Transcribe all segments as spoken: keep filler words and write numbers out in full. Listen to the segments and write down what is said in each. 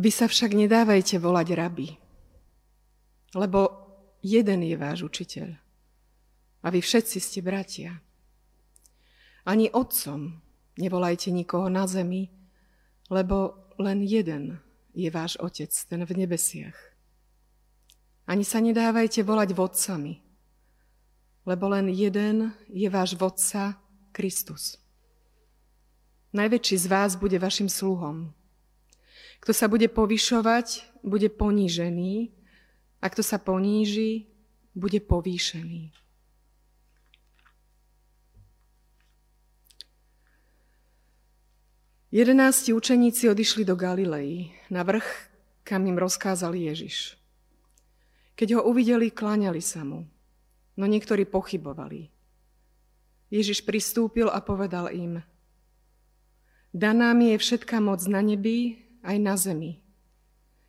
Vy sa však nedávajte volať rabi, lebo jeden je váš učiteľ a vy všetci ste bratia. Ani otcom nevolajte nikoho na zemi, lebo len jeden je váš otec, ten v nebesiach. Ani sa nedávajte volať vodcami, lebo len jeden je váš vodca, Kristus. Najväčší z vás bude vašim sluhom. Kto sa bude povyšovať, bude ponížený, a kto sa poníži, bude povýšený. Jedenácti učeníci odišli do Galilei, na vrch, kam im rozkázal Ježiš. Keď ho uvideli, kláňali sa mu, no niektorí pochybovali. Ježiš pristúpil a povedal im: Daná mi je všetká moc na nebi aj na zemi.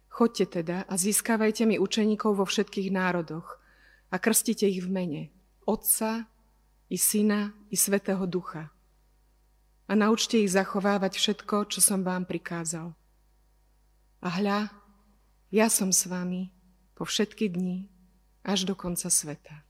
Choďte teda a získavajte mi učeníkov vo všetkých národoch a krstite ich v mene Otca i Syna i Svätého Ducha. A naučte ich zachovávať všetko, čo som vám prikázal. A hľa, ja som s vami po všetky dni až do konca sveta.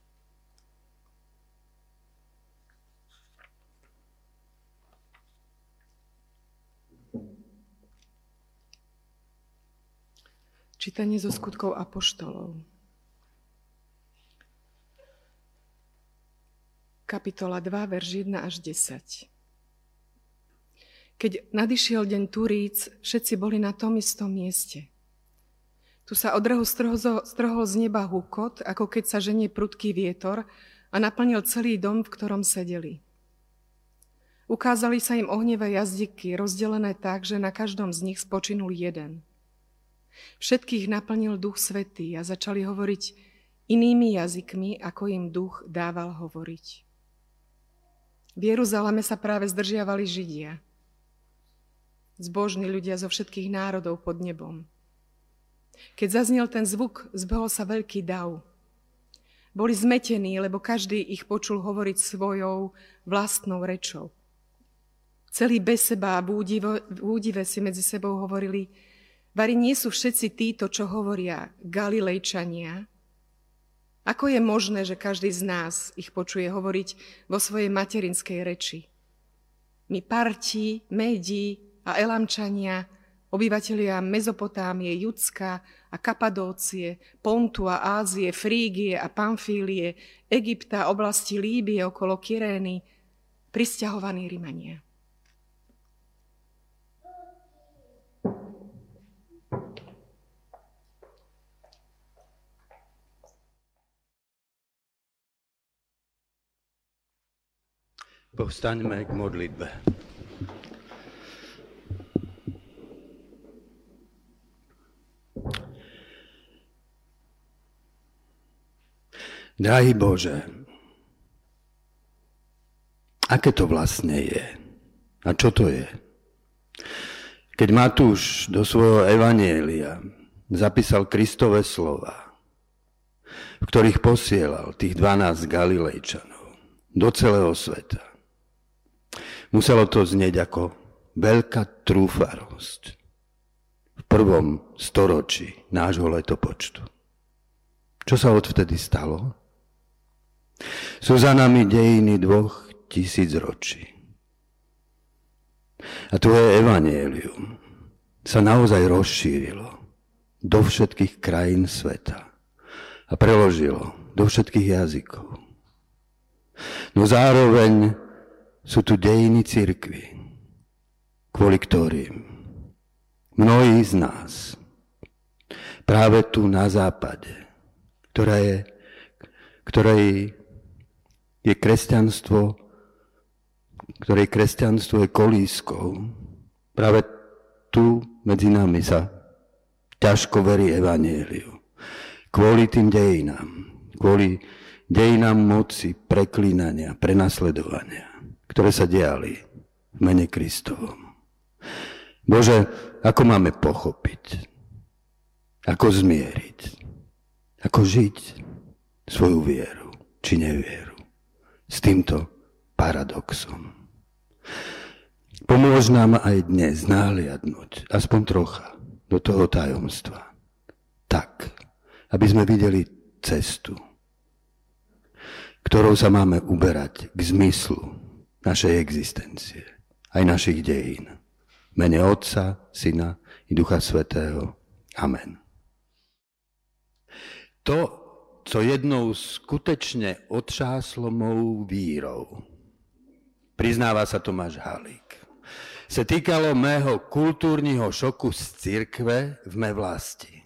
Čítanie zo skutkov apoštolov. Kapitola dva, verš jeden až desať. Keď nadišiel deň Turíc, všetci boli na tom istom mieste. Tu sa od rehu strhol z neba húkot, ako keď sa ženie prudký vietor, a naplnil celý dom, v ktorom sedeli. Ukázali sa im ohnivé jazdiky, rozdelené tak, že na každom z nich spočinul jeden. Všetkých naplnil Duch Svätý a začali hovoriť inými jazykmi, ako im Duch dával hovoriť. V Jeruzaleme sa práve zdržiavali Židia, zbožní ľudia zo všetkých národov pod nebom. Keď zaznel ten zvuk, zbehol sa veľký dav. Boli zmetení, lebo každý ich počul hovoriť svojou vlastnou rečou. Celí bez seba a v údive si medzi sebou hovorili: Vari nie sú všetci títo, čo hovoria, Galilejčania? Ako je možné, že každý z nás ich počuje hovoriť vo svojej materinskej reči? My Parti, Médi a Elamčania, obyvatelia Mezopotámie, Judska a Kapadócie, Pontu a Ázie, Frígie a Pamfílie, Egypta, oblasti Líbie okolo Kyrény, prisťahovaní Rimania. Povstaňme k modlitbe. Drahý Bože, aké to vlastne je? A čo to je? Keď Matúš do svojho evanjelia zapísal Kristove slova, v ktorých posielal tých dvanásť Galilejčanov do celého sveta, muselo to znieť ako veľká trúfarosť v prvom storočí nášho letopočtu. Čo sa odvtedy stalo? Sú za nami dejiny dvoch tisíc ročí. A tvoje evanjelium sa naozaj rozšírilo do všetkých krajín sveta a preložilo do všetkých jazykov. No zároveň sú tu dejiny cirkvi, kvôli ktorým mnohí z nás práve tu na západe, ktorá je, ktorej je kresťanstvo, ktorej kresťanstvo je kolískou, práve tu medzi nami sa ťažko verí evanjeliu. Kvôli tým dejinám, kvôli dejinám moci, preklínania, prenasledovania, ktoré sa diali v mene Kristovom. Bože, ako máme pochopiť, ako zmieriť, ako žiť svoju vieru či nevieru s týmto paradoxom. Pomôž nám aj dnes nahliadnúť aspoň trocha do toho tajomstva. Tak, aby sme videli cestu, ktorou sa máme uberať k zmyslu našej existencie, aj našich dejín. V mene Otca, Syna i Ducha Svätého. Amen. To, co jednou skutečne otřáslo mou vírou, priznáva sa Tomáš Halík, se týkalo mého kultúrneho šoku z cirkve v mé vlasti.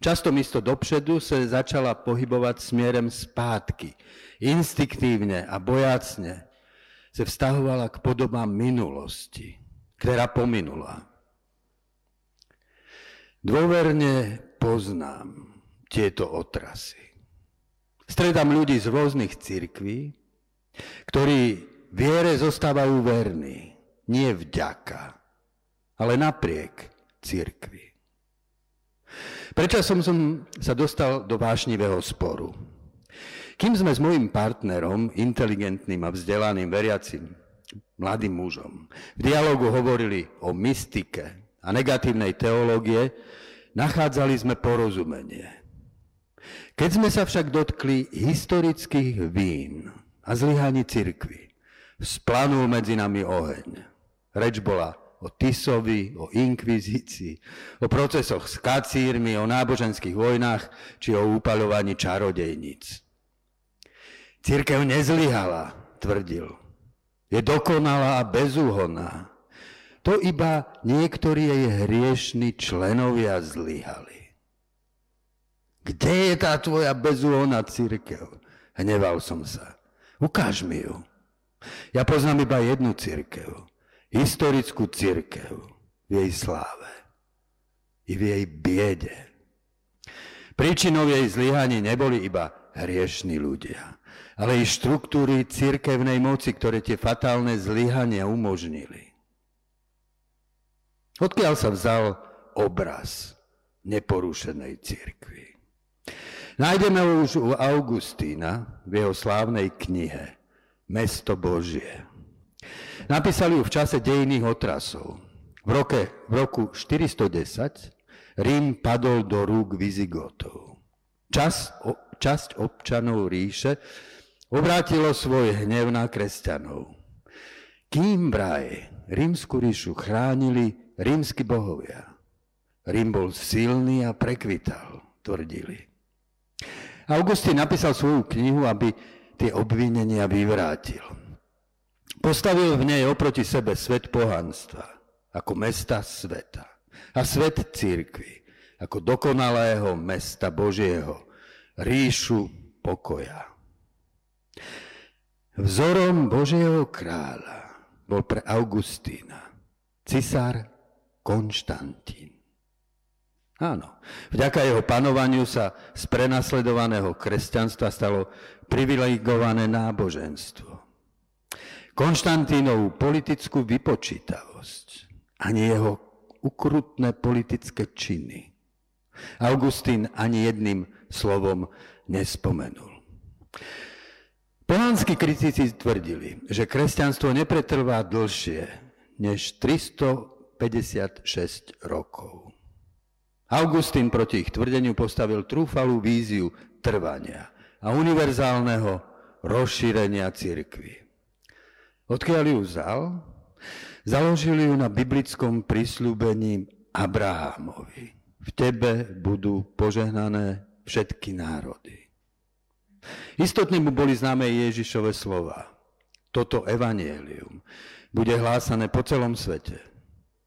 Často místo dopředu se začala pohybovať směrem zpátky. Instinktivně a bojacne se vztahovala k podobám minulosti, ktorá pominula. Dôverne poznám tieto otrasy. Stretám ľudí z rôznych cirkví, ktorí viere zostávajú verní, nie vďaka, ale napriek cirkvi. Prečo som, som sa dostal do vášnivého sporu? Kým sme s mojím partnerom, inteligentným a vzdelaným veriacim, mladým mužom, v dialogu hovorili o mystike a negatívnej teológie, nachádzali sme porozumenie. Keď sme sa však dotkli historických vín a zlyhaní cirkvi, splanul medzi nami oheň. Reč bola o Tisovi, o inkvizícii, o procesoch s kacírmi, o náboženských vojnách či o upaľovaní čarodejníc. Cirkev nezlyhala, tvrdil. Je dokonalá a bezúhonná. To iba niektorí jej hriešni členovia zlyhali. Kde je tá tvoja bezúhonná cirkev? Hneval som sa. Ukáž mi ju. Ja poznám iba jednu cirkev, historickú cirkev v jej sláve i v jej biede. Príčinou jej zlyhaní neboli iba hriešni ľudia, ale i štruktúry cirkevnej moci, ktoré tie fatálne zlyhania umožnili. Odkiaľ sa vzal obraz neporušenej cirkvi? Nájdeme ho už u Augustína v jeho slávnej knihe Mesto Božie. Napísali ju v čase dejinných otrasov. V, roke, v roku štyristo desať Rím padol do rúk Vizigótov. Čas, o, časť občanov ríše obrátilo svoj hnev na kresťanov. Kým vraj rímsku ríšu chránili rímski bohovia, Rím bol silný a prekvital, tvrdili. Augustín napísal svoju knihu, aby tie obvinenia vyvrátil. Postavil v nej oproti sebe svet pohanstva, ako mesta sveta, a svet cirkvi, ako dokonalého mesta Božieho, ríšu pokoja. Vzorom Božieho kráľa bol pre Augustína cisár Konštantín. Áno, vďaka jeho panovaniu sa z prenasledovaného kresťanstva stalo privilegované náboženstvo. Konštantínovu politickú vypočítavosť ani jeho ukrutné politické činy Augustín ani jedným slovom nespomenul. Pohanskí kritici tvrdili, že kresťanstvo nepretrvá dlhšie než tristopäťdesiatšesť rokov. Augustín proti ich tvrdeniu postavil trúfalú víziu trvania a univerzálneho rozšírenia cirkvi. Odkiaľ ju vzal? Založili ju na biblickom prisľúbení Abrahámovi. V tebe budú požehnané všetky národy. Istotne mu boli známe Ježišove slova. Toto evanjelium bude hlásané po celom svete,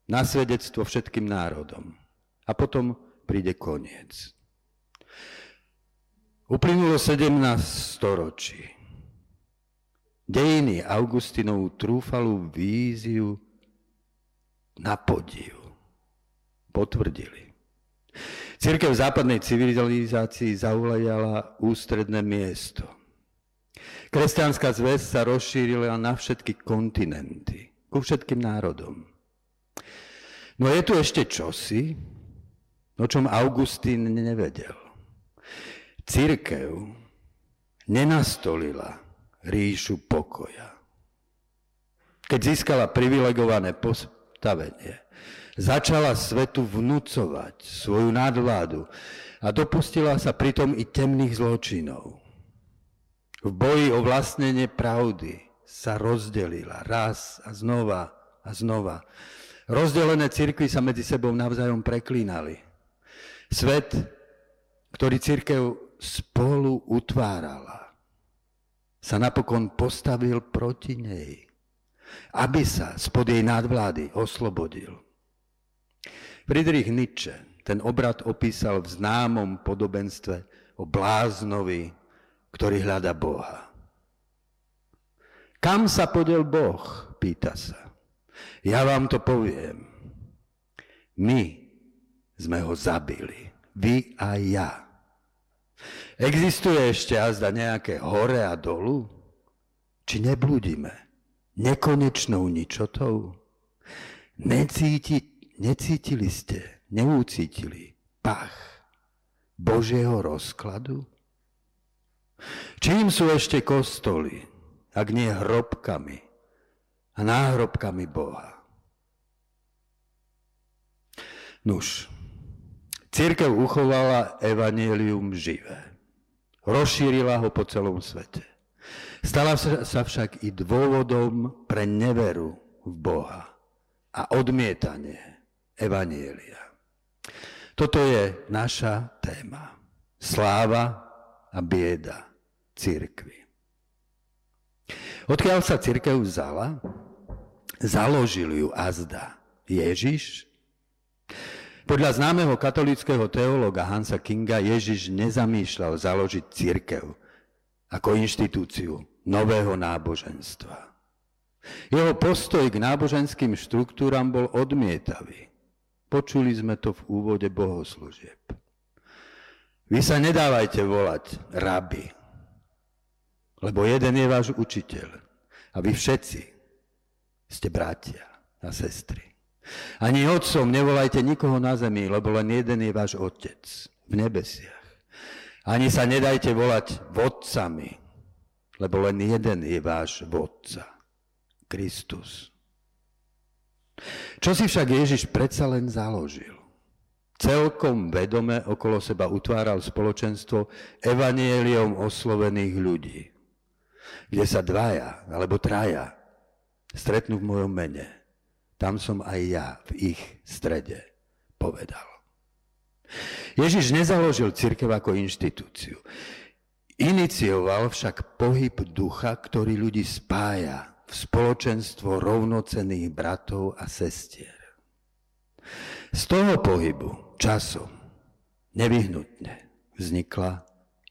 na svedectvo všetkým národom. A potom príde koniec. Uplynulo sedemnásť storočí. Dejiny Augustinovú trúfalú víziu na podiv potvrdili. Cirkev západnej civilizácii zaujala ústredné miesto. Kresťanská zväzť sa rozšírila na všetky kontinenty, ku všetkým národom. No je tu ešte čosi, o čom Augustín nevedel. Cirkev nenastolila ríšu pokoja. Keď získala privilegované postavenie, začala svetu vnúcovať svoju nadvládu a dopustila sa pritom i temných zločinov. V boji o vlastnenie pravdy sa rozdelila raz a znova a znova. Rozdelené cirkvi sa medzi sebou navzájom preklínali. Svet, ktorý cirkev spolu utvárala, sa napokon postavil proti nej, aby sa spod jej nadvlády oslobodil. Friedrich Nietzsche ten obrat opísal v známom podobenstve o bláznovi, ktorý hľadá Boha. Kam sa podiel Boh? Pýta sa. Ja vám to poviem. My sme ho zabili. Vy a ja. Existuje ešte azda nejaké hore a dolu? Či neblúdime nekonečnou ničotou? Necíti, necítili ste, neucítili pach Božieho rozkladu? Čím sú ešte kostoly, ak nie hrobkami a náhrobkami Boha? Nuž, cirkev uchovala evanjelium živé. Rozšírila ho po celom svete. Stala sa však i dôvodom pre neveru v Boha a odmietanie evanjelia. Toto je naša téma. Sláva a bieda cirkvi. Odkiaľ sa cirkev vzala? Založil ju azda Ježiš? Podľa známeho katolického teológa Hansa Künga Ježiš nezamýšľal založiť cirkev ako inštitúciu nového náboženstva. Jeho postoj k náboženským štruktúram bol odmietavý. Počuli sme to v úvode bohoslúžieb. Vy sa nedávajte volať rabi, lebo jeden je váš učiteľ a vy všetci ste bratia a sestry. Ani otcom nevolajte nikoho na zemi, lebo len jeden je váš otec v nebesiach. Ani sa nedajte volať vodcami, lebo len jeden je váš vodca, Kristus. Čo si však Ježiš predsa len založil? Celkom vedome okolo seba utváral spoločenstvo evanjeliom oslovených ľudí, kde sa dvaja alebo traja stretnú v mojom mene. Tam som aj ja v ich strede, povedal. Ježiš nezaložil cirkev ako inštitúciu. Inicioval však pohyb ducha, ktorý ľudí spája v spoločenstvo rovnocenných bratov a sestier. Z toho pohybu časom nevyhnutne vznikla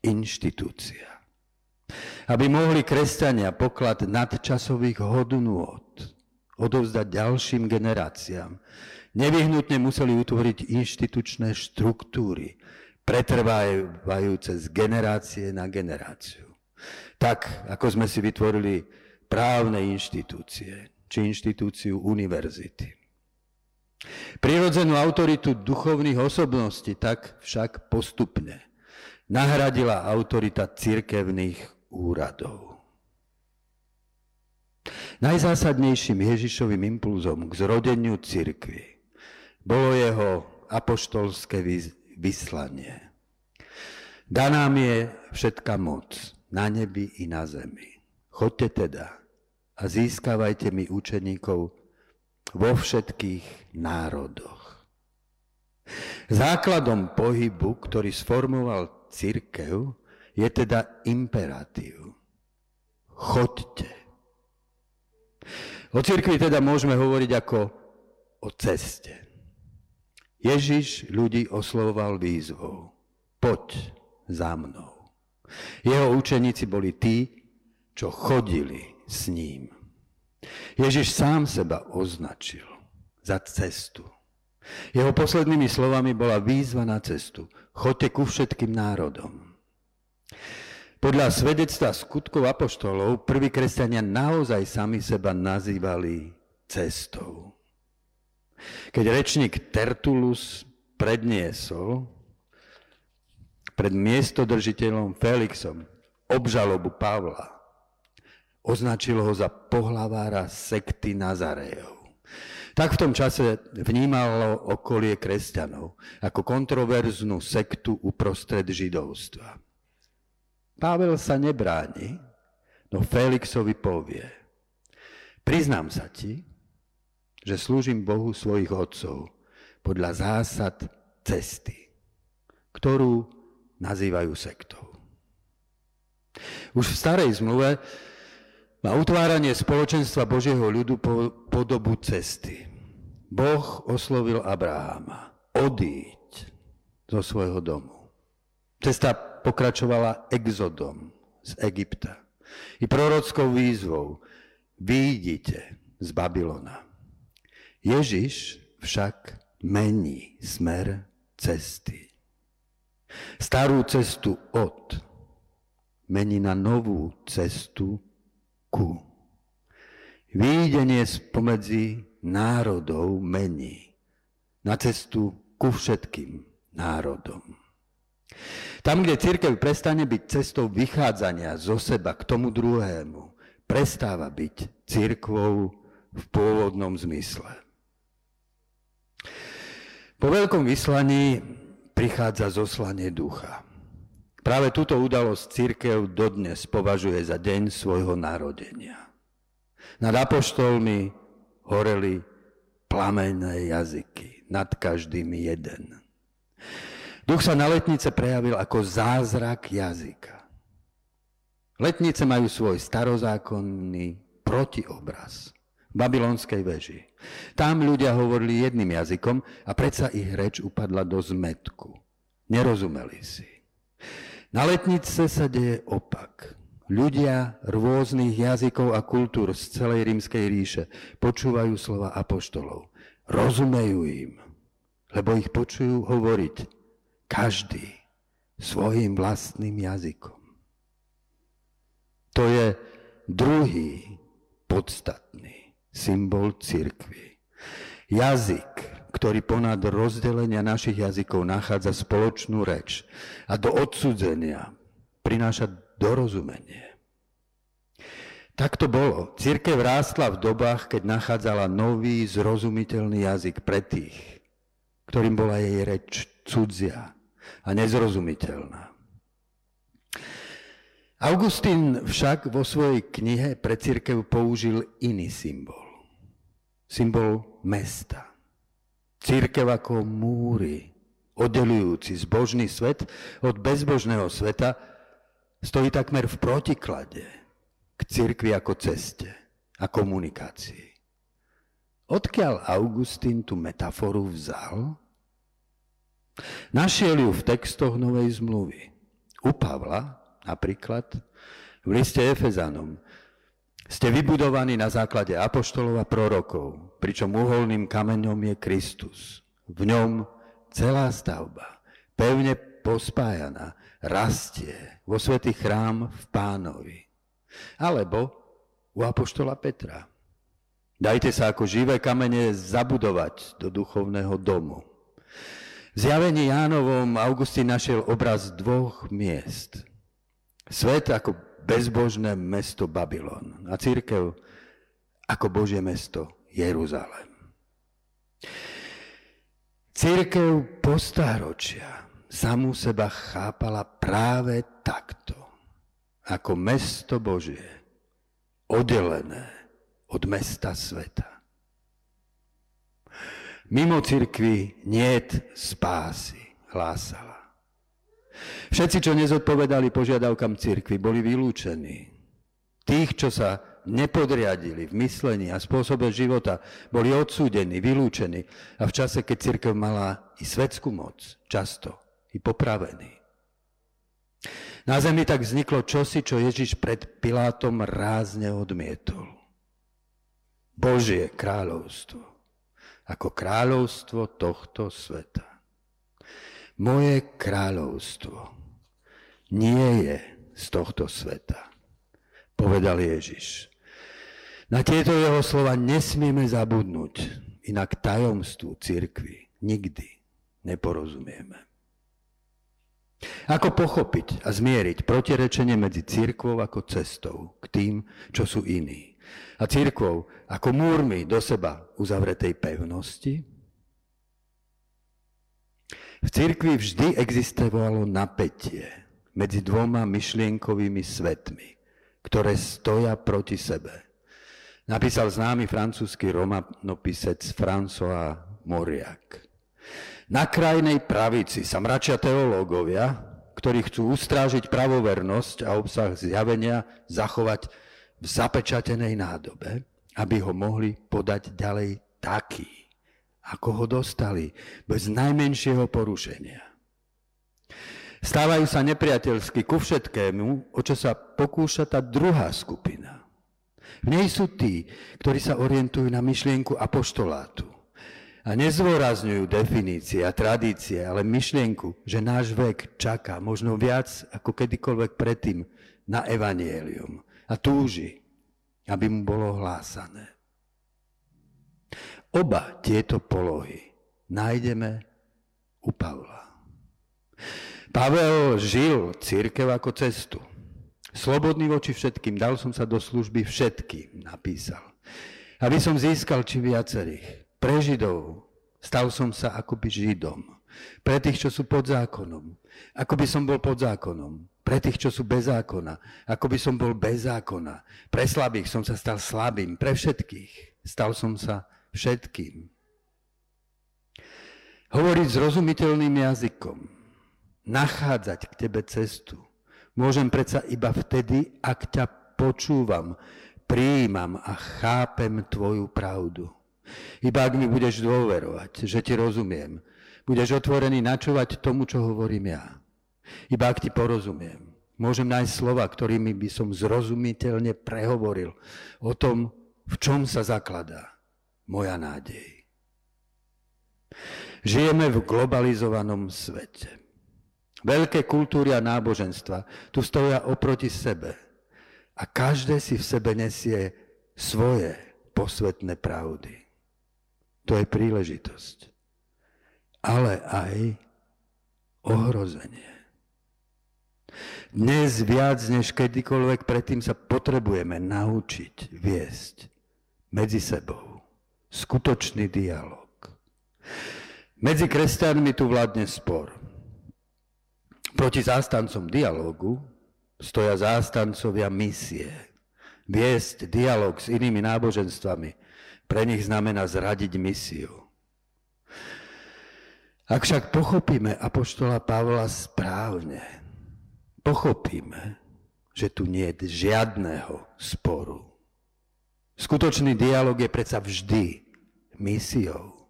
inštitúcia, aby mohli kresťania poklad nadčasových hodnôt odovzdať ďalším generáciám. Nevyhnutne museli utvoriť inštitučné štruktúry, pretrvávajúce z generácie na generáciu. Tak, ako sme si vytvorili právne inštitúcie, či inštitúciu univerzity. Prirodzenú autoritu duchovných osobností tak však postupne nahradila autorita cirkevných úradov. Najzásadnejším Ježišovým impulzom k zrodeniu cirkvi bolo jeho apoštolské vyslanie. Daná nám je všetka moc na nebi i na zemi. Choďte teda a získavajte mi učeníkov vo všetkých národoch. Základom pohybu, ktorý sformoval cirkev, je teda imperatív. Choďte. O cirkvi teda môžeme hovoriť ako o ceste. Ježiš ľudí oslovoval výzvou. Poď za mnou. Jeho učeníci boli tí, čo chodili s ním. Ježiš sám seba označil za cestu. Jeho poslednými slovami bola výzva na cestu. Choďte ku všetkým národom. Podľa svedectva skutkov apoštolov prví kresťania naozaj sami seba nazývali cestou. Keď rečník Tertulus predniesol pred miestodržiteľom Felixom obžalobu Pavla, označil ho za pohlavára sekty Nazarejov. Tak v tom čase vnímalo okolie kresťanov ako kontroverznú sektu uprostred židovstva. Pavel sa nebráni, no Felixovi povie: priznám sa ti, že slúžim Bohu svojich otcov podľa zásad cesty, ktorú nazývajú sektou. Už v starej zmluve má utváranie spoločenstva Božieho ľudu po, podobu cesty. Boh oslovil Abraháma: odíď zo svojho domu. Cesta pokračovala exodom z Egypta i prorockou výzvou: výjdite z Babylona. Ježiš však mení smer cesty. Starú cestu od mení na novú cestu ku. Výjdenie spomedzi národov mení na cestu ku všetkým národom. Tam, kde cirkev prestane byť cestou vychádzania zo seba k tomu druhému, prestáva byť cirkvou v pôvodnom zmysle. Po veľkom vyslaní prichádza zoslanie ducha. Práve túto udalosť cirkev dodnes považuje za deň svojho narodenia. Nad apoštolmi horeli plamenné jazyky, nad každým jeden. Duch sa na letnice prejavil ako zázrak jazyka. Letnice majú svoj starozákonný protiobraz v babylonskej veži. Tam ľudia hovorili jedným jazykom a predsa ich reč upadla do zmätku. Nerozumeli si. Na letnice sa deje opak. Ľudia rôznych jazykov a kultúr z celej Rímskej ríše počúvajú slova apoštolov. Rozumejú im, lebo ich počujú hovoriť každý svojím vlastným jazykom. To je druhý podstatný symbol cirkvi. Jazyk, ktorý ponad rozdelenia našich jazykov nachádza spoločnú reč a do odsudzenia prináša dorozumenie. Tak to bolo. Cirkev rástla v dobách, keď nachádzala nový, zrozumiteľný jazyk pre tých, ktorým bola jej reč cudzia a nezrozumiteľná. Augustín však vo svojej knihe pre cirkev použil iný symbol. Symbol mesta. Cirkev ako múry, oddelujúci zbožný svet od bezbožného sveta, stojí takmer v protiklade k cirkvi ako ceste a komunikácii. Odkiaľ Augustín tú metaforu vzal? Našiel ju v textoch Novej zmluvy. U Pavla, napríklad, v liste Efezanom: ste vybudovaní na základe apoštolov a prorokov, pričom uholným kameňom je Kristus. V ňom celá stavba, pevne pospájaná, rastie vo svätý chrám v Pánovi. Alebo u apoštola Petra: dajte sa ako živé kamene zabudovať do duchovného domu. V zjavení Jánovom Augustín našiel obraz dvoch miest. Svet ako bezbožné mesto Babylon a cirkev ako Božie mesto Jeruzalem. Cirkev po stáročia samú seba chápala práve takto, ako mesto Božie, oddelené od mesta sveta. Mimo cirkvi niet spásy, hlásala. Všetci, čo nezodpovedali požiadavkám cirkvi, boli vylúčení. Tých, čo sa nepodriadili v myslení a spôsobe života, boli odsúdení, vylúčení a v čase, keď cirkev mala i svetskú moc, často i popravení. Na zemi tak vzniklo čosi, čo Ježiš pred Pilátom rázne odmietol. Božie kráľovstvo ako kráľovstvo tohto sveta. Moje kráľovstvo nie je z tohto sveta, povedal Ježiš. Na tieto jeho slova nesmieme zabudnúť, inak tajomstvu cirkvi nikdy neporozumieme. Ako pochopiť a zmieriť protirečenie medzi cirkvou ako cestou k tým, čo sú iní, a cirkvou ako múrmi do seba uzavretej pevnosti? V cirkvi vždy existovalo napätie medzi dvoma myšlienkovými svetmi, ktoré stoja proti sebe. Napísal známy francúzsky romanopisec François Mauriac. Na krajnej pravici sa mračia teológovia, ktorí chcú ustrážiť pravovernosť a obsah zjavenia zachovať v zapečatenej nádobe, aby ho mohli podať ďalej taký, ako ho dostali, bez najmenšieho porušenia. Stávajú sa nepriateľsky ku všetkému, o čo sa pokúša tá druhá skupina. V nej sú tí, ktorí sa orientujú na myšlienku apoštolátu a nezôrazňujú definície a tradície, ale myšlienku, že náš vek čaká možno viac ako kedykoľvek predtým na evanjelium a túži, aby mu bolo hlásané. Oba tieto polohy nájdeme u Pavla. Pavel žil cirkev ako cestu. Slobodný voči všetkým, dal som sa do služby všetkým, napísal. Aby som získal čím viacerých. Pre Židov stal som sa akoby Židom. Pre tých, čo sú pod zákonom, akoby som bol pod zákonom. Pre tých, čo sú bez zákona, akoby som bol bez zákona. Pre slabých som sa stal slabým. Pre všetkých stal som sa všetkým. Hovoriť zrozumiteľným jazykom, nachádzať k tebe cestu, môžem predsa iba vtedy, ak ťa počúvam, prijímam a chápem tvoju pravdu. Iba ak mi budeš dôverovať, že ti rozumiem, budeš otvorený načúvať tomu, čo hovorím ja. Iba ak ti porozumiem, môžem nájsť slova, ktorými by som zrozumiteľne prehovoril o tom, v čom sa zakladá moja nádej. Žijeme v globalizovanom svete. Veľké kultúry a náboženstva tu stoja oproti sebe a každé si v sebe nesie svoje posvetné pravdy. To je príležitosť, ale aj ohrozenie. Dnes viac než kedykoľvek predtým sa potrebujeme naučiť viesť medzi sebou skutočný dialog. Medzi kresťanmi tu vládne spor. Proti zástancom dialógu stoja zástancovia misie. Viesť dialóg s inými náboženstvami pre nich znamená zradiť misiu. Ak však pochopíme apoštola Pavla správne, pochopíme, že tu nie je žiadného sporu. Skutočný dialóg je predsa vždy misiou,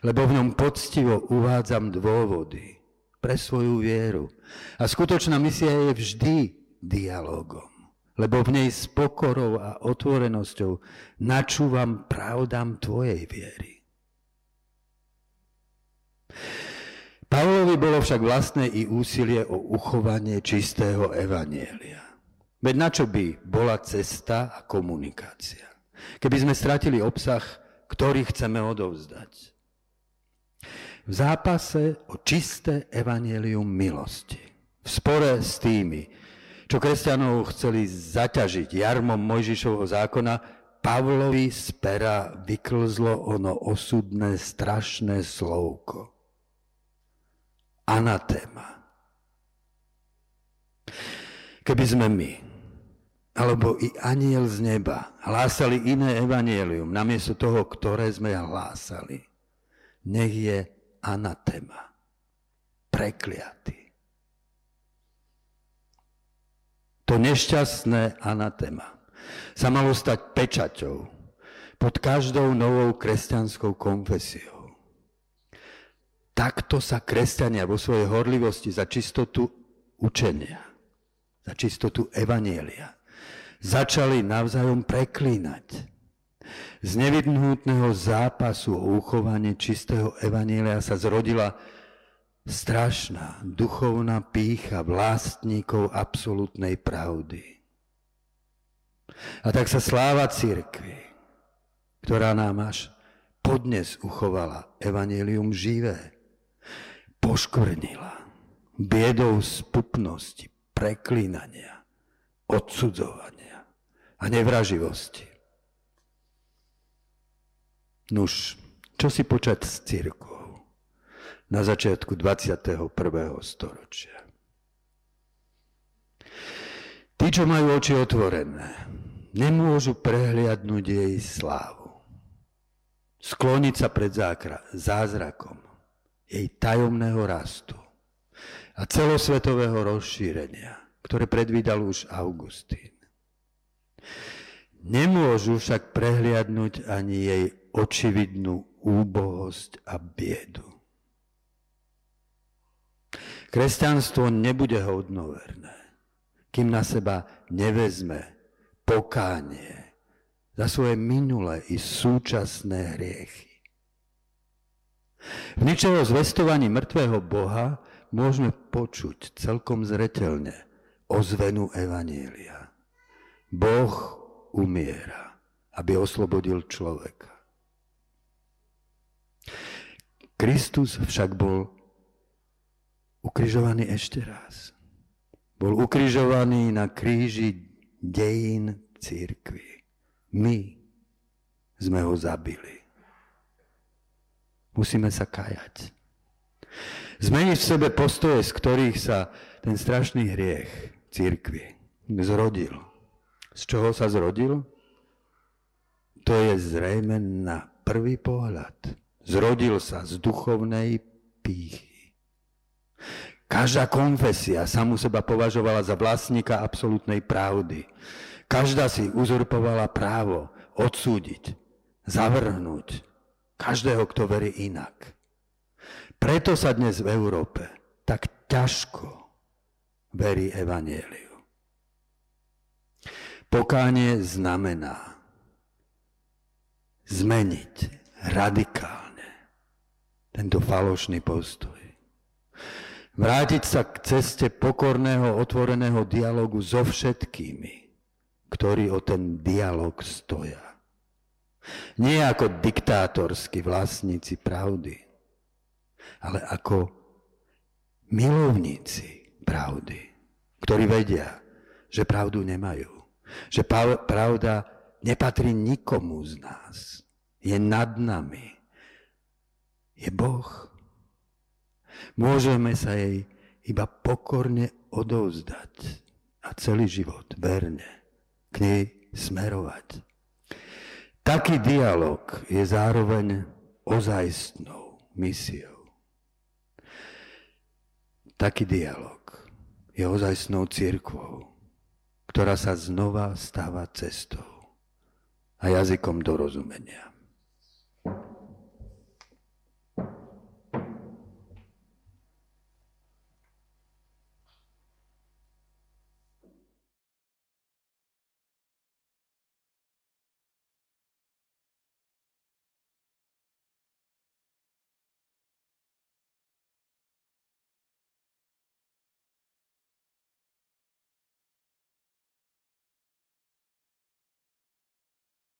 lebo v ňom poctivo uvádzam dôvody pre svoju vieru. A skutočná misia je vždy dialogom, lebo v nej s pokorou a otvorenosťou načúvam pravdám tvojej viery. Pavlovi bolo však vlastné i úsilie o uchovanie čistého evanjelia. Veď na čo by bola cesta a komunikácia, keby sme stratili obsah, ktorý chceme odovzdať? V zápase o čisté evanjelium milosti, v spore s tými, čo kresťanov chceli zaťažiť jarmom Mojžišovho zákona, Pavlovi z pera vyklzlo ono osudné, strašné slovko. Anatéma. Keby sme my, alebo i anjel z neba, hlásali iné evanjelium namiesto toho, ktoré sme hlásali, nech je anatéma, prekliatý. To nešťastné anatéma sa malo stať pečaťou pod každou novou kresťanskou konfesiou. Takto sa kresťania vo svojej horlivosti za čistotu učenia, za čistotu evanjelia začali navzájom preklínať. Z nevyhnutného zápasu o uchovanie čistého evanjelia sa zrodila strašná duchovná pýcha vlastníkov absolútnej pravdy. A tak sa sláva cirkvi, ktorá nám až podnes uchovala evanjelium živé, poškvrnila, biedou spupnosti, preklínania, odsudzovania a nevraživosti. Nuž, čo si počať s cirkvou na začiatku dvadsiateho prvého storočia? Tí, čo majú oči otvorené, nemôžu prehliadnúť jej slávu, skloniť sa pred zázrakom jej tajomného rastu a celosvetového rozšírenia, ktoré predvídal už Augustín. Nemôžu však prehliadnúť ani jej očividnú úbohosť a biedu. Kresťanstvo nebude hodnoverné, kým na seba nevezme pokánie za svoje minulé i súčasné hriechy. V Nietzscheho zvestovaní mŕtvého Boha môžeme počuť celkom zreteľne ozvenu evanielia. Boh umiera, aby oslobodil človeka. Kristus však bol ukrižovaný ešte raz. Bol ukrižovaný na kríži dejín cirkvi. My sme ho zabili. Musíme sa kajať. Zmeniť v sebe postoje, z ktorých sa ten strašný hriech cirkvi zrodil. Z čoho sa zrodil? To je zrejme na prvý pohľad. Zrodil sa z duchovnej pýchy. Každá konfesia samu seba považovala za vlastníka absolútnej pravdy. Každá si uzurpovala právo odsúdiť, zavrhnúť každého, kto verí inak. Preto sa dnes v Európe tak ťažko verí evanjeliu. Pokánie znamená zmeniť radikálne tento falošný postoj. Vrátiť sa k ceste pokorného, otvoreného dialogu so všetkými, ktorí o ten dialog stoja. Nie ako diktátorskí vlastníci pravdy, ale ako milovníci pravdy, ktorí vedia, že pravdu nemajú. Že pravda nepatrí nikomu z nás. Je nad nami. Je Boh. Môžeme sa jej iba pokorne odovzdať a celý život verne k nej smerovať. Taký dialog je zároveň ozajstnou misiou. Taký dialog je ozajstnou cirkvou, ktorá sa znova stáva cestou a jazykom dorozumenia.